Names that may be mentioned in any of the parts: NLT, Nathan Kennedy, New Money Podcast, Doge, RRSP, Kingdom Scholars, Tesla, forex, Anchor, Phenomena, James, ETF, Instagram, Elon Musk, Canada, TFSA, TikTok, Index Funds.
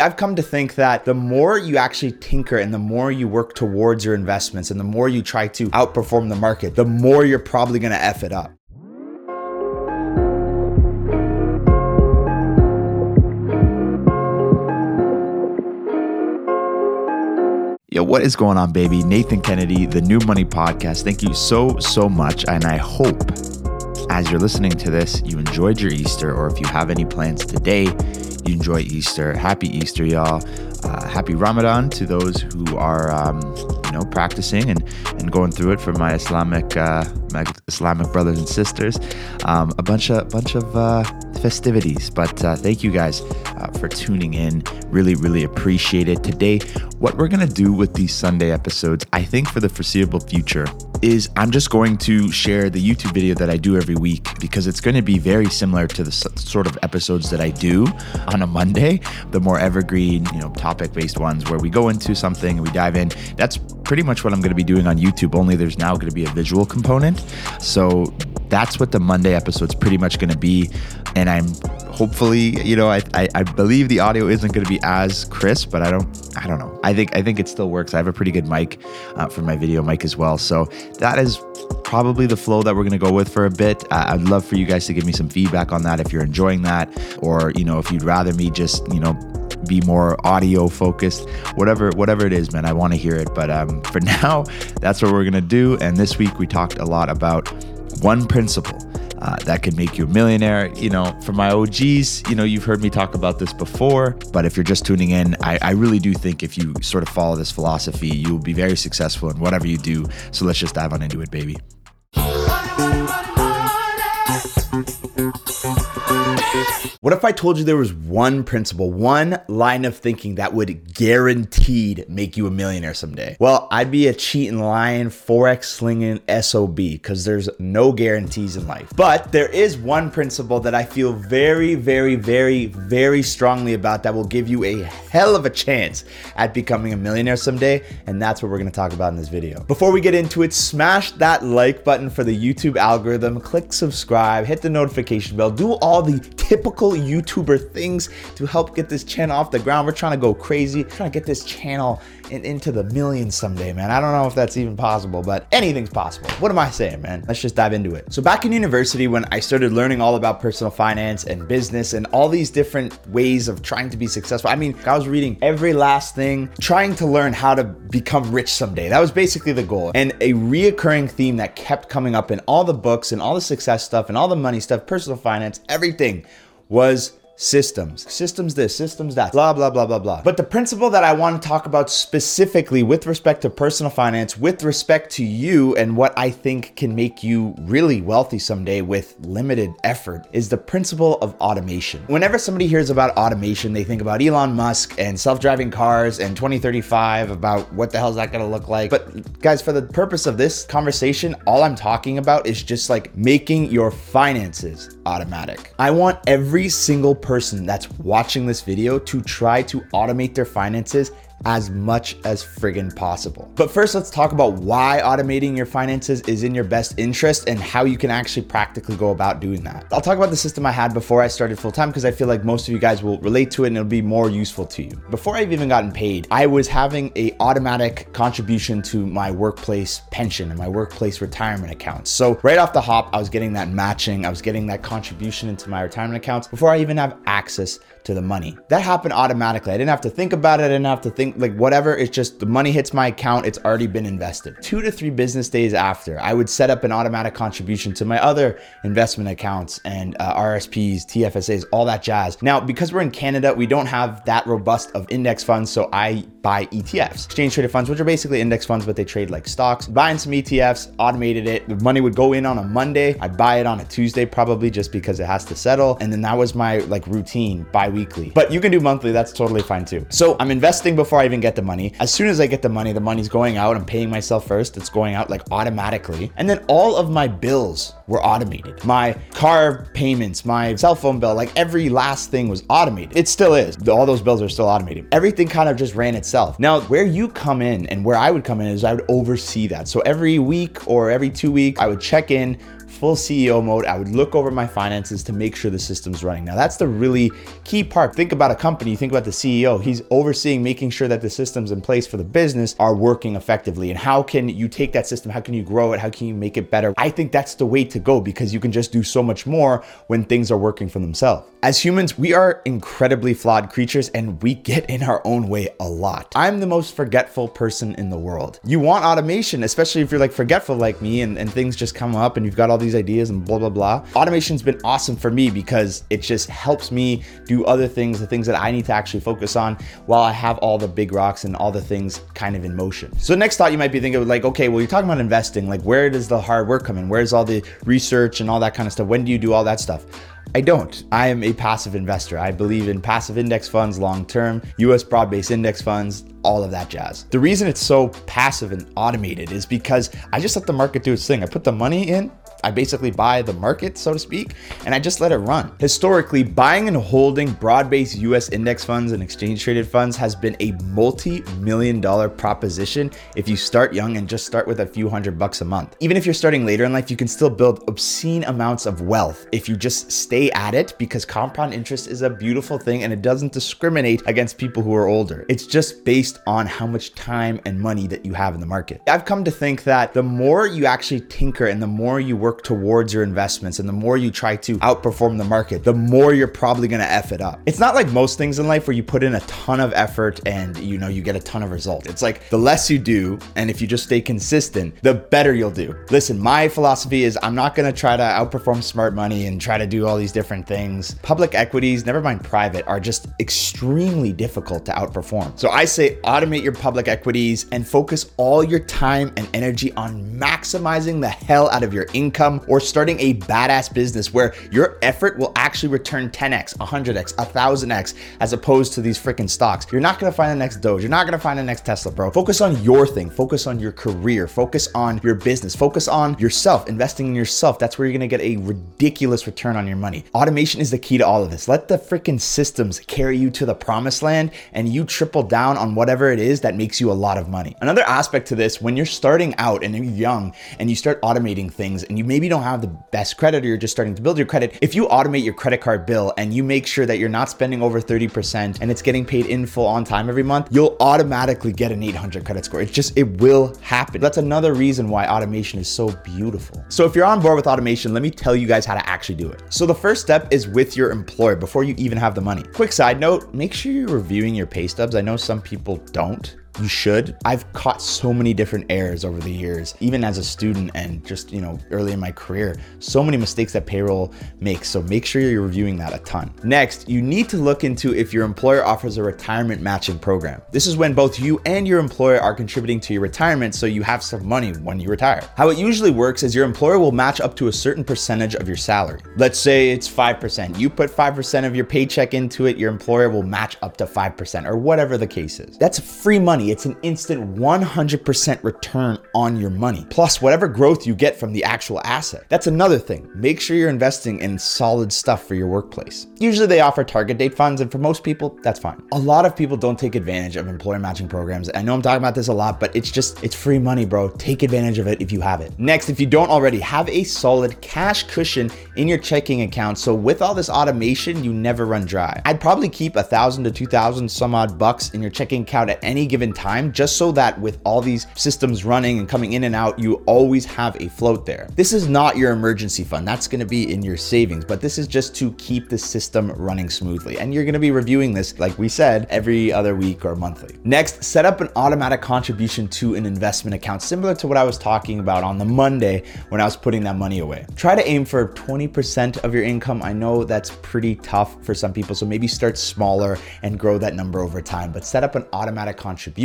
I've come to think that the more you actually tinker and the more you work towards your investments and the more you try to outperform the market, the more you're probably going to F it up. Yo, what is going on, baby? Nathan Kennedy, the New Money Podcast. Thank you so much. And I hope as you're listening to this, you enjoyed your Easter, or if you have any plans today, you enjoy Easter. Happy Easter, y'all. Happy Ramadan to those who are, practicing and going through it for my Islamic brothers and sisters. A bunch of festivities, but thank you guys for tuning in. Really appreciate it. Today, what we're gonna do with these Sunday episodes, I think for the foreseeable future, is I'm just going to share the YouTube video that I do every week, because it's going to be very similar to the sort of episodes that I do on a Monday, the more evergreen, topic-based ones where we go into something and we dive in. That's pretty much what I'm going to be doing on YouTube, only there's now going to be a visual component. So that's what the Monday episode's pretty much going to be. And I'm hopefully, I believe the audio isn't going to be as crisp, but I don't know. I think it still works. I have a pretty good mic for my video mic as well. So that is probably the flow that we're going to go with for a bit. I'd love for you guys to give me some feedback on that if you're enjoying that, or, if you'd rather me just, be more audio focused, whatever it is, man, I want to hear it. But for now, that's what we're going to do. And this week we talked a lot about one principle that can make you a millionaire. For my OGs, you've heard me talk about this before, but if you're just tuning in, I really do think if you sort of follow this philosophy, you'll be very successful in whatever you do. So let's just dive on into it, baby. What if I told you there was one principle, one line of thinking that would guaranteed make you a millionaire someday? Well, I'd be a cheating, lying, forex slinging SOB, because there's no guarantees in life. But there is one principle that I feel very strongly about that will give you a hell of a chance at becoming a millionaire someday, and that's what we're gonna talk about in this video. Before we get into it, smash that like button for the YouTube algorithm, click subscribe, hit the notification bell, do all the typical YouTuber things to help get this channel off the ground. We're trying to go crazy. We're trying to get this channel into the millions someday, man. I don't know if that's even possible, but anything's possible. What am I saying, man? Let's just dive into it. So back in university, when I started learning all about personal finance and business and all these different ways of trying to be successful, I mean, I was reading every last thing, trying to learn how to become rich someday. That was basically the goal. And a reoccurring theme that kept coming up in all the books and all the success stuff and all the money stuff, personal finance, everything, was systems. Systems this, systems that, blah, blah. But the principle that I want to talk about specifically with respect to personal finance, with respect to you and what I think can make you really wealthy someday with limited effort, is the principle of automation. Whenever somebody hears about automation, they think about Elon Musk and self-driving cars and 2035, about what the hell is that going to look like. But guys, for the purpose of this conversation, all I'm talking about is just like making your finances automatic. I want every single person that's watching this video to try to automate their finances as much as friggin' possible. But first, let's talk about why automating your finances is in your best interest and how you can actually practically go about doing that. I'll talk about the system I had before I started full-time, because I feel like most of you guys will relate to it and it'll be more useful to you. Before I've even gotten paid, I was having an automatic contribution to my workplace pension and my workplace retirement accounts. So right off the hop, I was getting that matching, I was getting that contribution into my retirement accounts before I even have access to the money. That happened automatically. I didn't have to think about it. I didn't have to think like whatever, it's just the money hits my account, it's already been invested. 2 to 3 business days after, I would set up an automatic contribution to my other investment accounts and RRSPs, TFSAs, all that jazz. Now, because we're in Canada, we don't have that robust of index funds, so I buy ETFs, exchange traded funds, which are basically index funds, but they trade like stocks. Buying some ETFs, automated it. The money would go in on a Monday, I'd buy it on a Tuesday probably, just because it has to settle. And then that was my like routine bi-weekly, but you can do monthly, that's totally fine too. So I'm investing before I even get the money. As soon as I get the money, the money's going out. I'm paying myself first. It's going out like automatically. And then all of my bills were automated. My car payments, my cell phone bill, like every last thing was automated. It still is. All those bills are still automated. Everything kind of just ran itself. Now, where you come in and where I would come in is I would oversee that. So every week or every 2 weeks, I would check in, full CEO mode, I would look over my finances to make sure the system's running. Now that's the really key part. Think about a company, you think about the CEO, he's overseeing making sure that the systems in place for the business are working effectively. And how can you take that system? How can you grow it? How can you make it better? I think that's the way to go because you can just do so much more when things are working for themselves. As humans, we are incredibly flawed creatures and we get in our own way a lot. I'm the most forgetful person in the world. You want automation, especially if you're like forgetful like me and things just come up and you've got all these ideas and blah, blah, blah. Automation's been awesome for me because it just helps me do other things, the things that I need to actually focus on while I have all the big rocks and all the things kind of in motion. So next thought you might be thinking like, okay, well, you're talking about investing, like where does the hard work come in? Where's all the research and all that kind of stuff? When do you do all that stuff? I don't. I am a passive investor. I believe in passive index funds, long-term, US broad-based index funds, all of that jazz. The reason it's so passive and automated is because I just let the market do its thing. I put the money in, I basically buy the market, so to speak, and I just let it run. Historically, buying and holding broad-based US index funds and exchange-traded funds has been a multi-million-dollar proposition if you start young and just start with a few $100 a month. Even if you're starting later in life, you can still build obscene amounts of wealth if you just stay at it because compound interest is a beautiful thing and it doesn't discriminate against people who are older. It's just based on how much time and money that you have in the market. I've come to think that the more you actually tinker and the more you work towards your investments and the more you try to outperform the market, the more you're probably gonna F it up. It's not like most things in life where you put in a ton of effort and you get a ton of result. It's like the less you do, and if you just stay consistent, the better you'll do. Listen, my philosophy is I'm not gonna try to outperform smart money and try to do all these different things. Public equities, never mind private, are just extremely difficult to outperform. So I say automate your public equities and focus all your time and energy on maximizing the hell out of your income or starting a badass business where your effort will actually return 10x, 100x, 1000x as opposed to these freaking stocks. You're not gonna find the next Doge. You're not gonna find the next Tesla, bro. Focus on your thing. Focus on your career. Focus on your business. Focus on yourself, investing in yourself. That's where you're gonna get a ridiculous return on your money. Automation is the key to all of this. Let the freaking systems carry you to the promised land and you triple down on whatever it is that makes you a lot of money. Another aspect to this, when you're starting out and you're young and you start automating things and you maybe don't have the best credit or you're just starting to build your credit, if you automate your credit card bill and you make sure that you're not spending over 30% and it's getting paid in full on time every month, you'll automatically get an 800 credit score. It will happen. That's another reason why automation is so beautiful. So if you're on board with automation, let me tell you guys how to actually do it. So the first step is with your employer before you even have the money. Quick side note, make sure you're reviewing your pay stubs. I know some people don't. You should. I've caught so many different errors over the years, even as a student and just, early in my career, so many mistakes that payroll makes. So make sure you're reviewing that a ton. Next, you need to look into if your employer offers a retirement matching program. This is when both you and your employer are contributing to your retirement so you have some money when you retire. How it usually works is your employer will match up to a certain percentage of your salary. Let's say it's 5%. You put 5% of your paycheck into it, your employer will match up to 5% or whatever the case is. That's free money. It's an instant 100% return on your money, plus whatever growth you get from the actual asset. That's another thing. Make sure you're investing in solid stuff for your workplace. Usually they offer target date funds, and for most people, that's fine. A lot of people don't take advantage of employer matching programs. I know I'm talking about this a lot, but it's free money, bro. Take advantage of it if you have it. Next, if you don't already, have a solid cash cushion in your checking account. So with all this automation, you never run dry. I'd probably keep $1,000 to $2,000 some odd bucks in your checking account at any given time, just so that with all these systems running and coming in and out, you always have a float there. This is not your emergency fund. That's going to be in your savings, but this is just to keep the system running smoothly. And you're going to be reviewing this, like we said, every other week or monthly. Next, set up an automatic contribution to an investment account, similar to what I was talking about on the Monday when I was putting that money away. Try to aim for 20% of your income. I know that's pretty tough for some people, so maybe start smaller and grow that number over time, but set up an automatic contribution.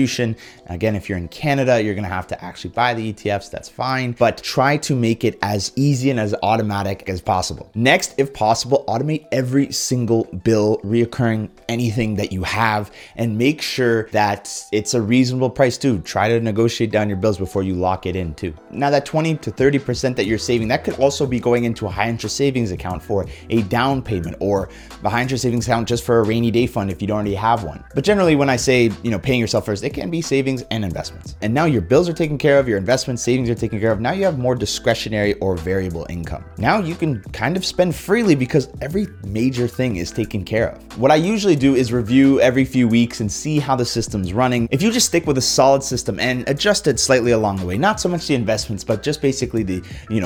Again, if you're in Canada, you're gonna have to actually buy the ETFs, that's fine, but try to make it as easy and as automatic as possible. Next, if possible, automate every single bill, reoccurring anything that you have, and make sure that it's a reasonable price too. Try to negotiate down your bills before you lock it in too. Now that 20 to 30% that you're saving, that could also be going into a high interest savings account for a down payment or a high interest savings account just for a rainy day fund if you don't already have one. But generally when I say, paying yourself first, it can be savings and investments. And now your bills are taken care of, your investments, savings are taken care of. Now you have more discretionary or variable income. Now you can kind of spend freely because every major thing is taken care of. What I usually do is review every few weeks and see how the system's running. If you just stick with a solid system and adjust it slightly along the way, not so much the investments, but just basically the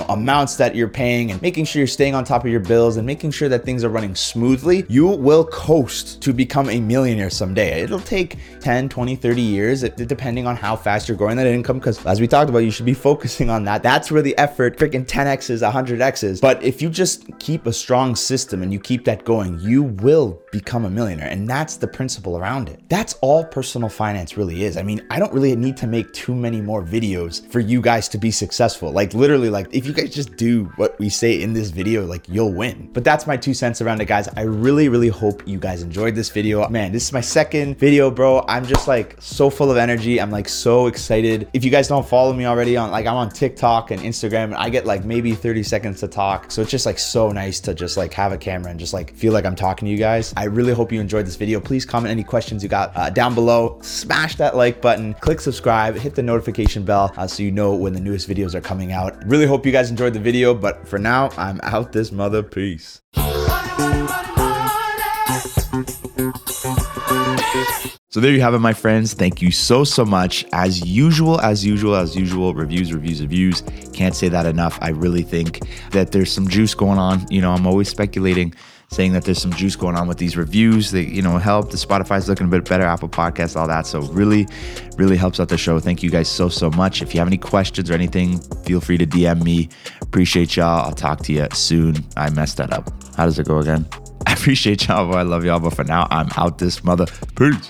amounts that you're paying and making sure you're staying on top of your bills and making sure that things are running smoothly, you will coast to become a millionaire someday. It'll take 10, 20, 30 years, depending on how fast you're growing that income, because as we talked about, you should be focusing on that. That's where the effort, freaking 10Xs, 100Xs. But if you just keep a strong system and you keep that going, you will become a millionaire. And that's the principle around it. That's all personal finance really is. I mean, I don't really need to make too many more videos for you guys to be successful. Like literally, like if you guys just do what we say in this video, like you'll win. But that's my 2 cents around it, guys. I really, really hope you guys enjoyed this video. Man, this is my second video, bro. I'm just like so full of energy. I'm like so excited. If you guys don't follow me already on, like I'm on TikTok and Instagram and I get like maybe 30 seconds to talk. So it's just like so nice to just like have a camera and just like feel like I'm talking to you guys. I really hope you enjoyed this video. Please comment any questions you got down below. Smash that like button, click subscribe, hit the notification bell so you know when the newest videos are coming out. Really hope you guys enjoyed the video, but for now, I'm out this mother. Peace. So there you have it, my friends. Thank you so much. As usual, reviews. Can't say that enough. I really think that there's some juice going on. I'm always speculating, saying that there's some juice going on with these reviews. They, help. The Spotify's looking a bit better, Apple Podcasts, all that. So really, really helps out the show. Thank you guys so much. If you have any questions or anything, feel free to DM me. Appreciate y'all. I'll talk to you soon. I messed that up. How does it go again? I appreciate y'all. I love y'all. But for now, I'm out this mother. Peace.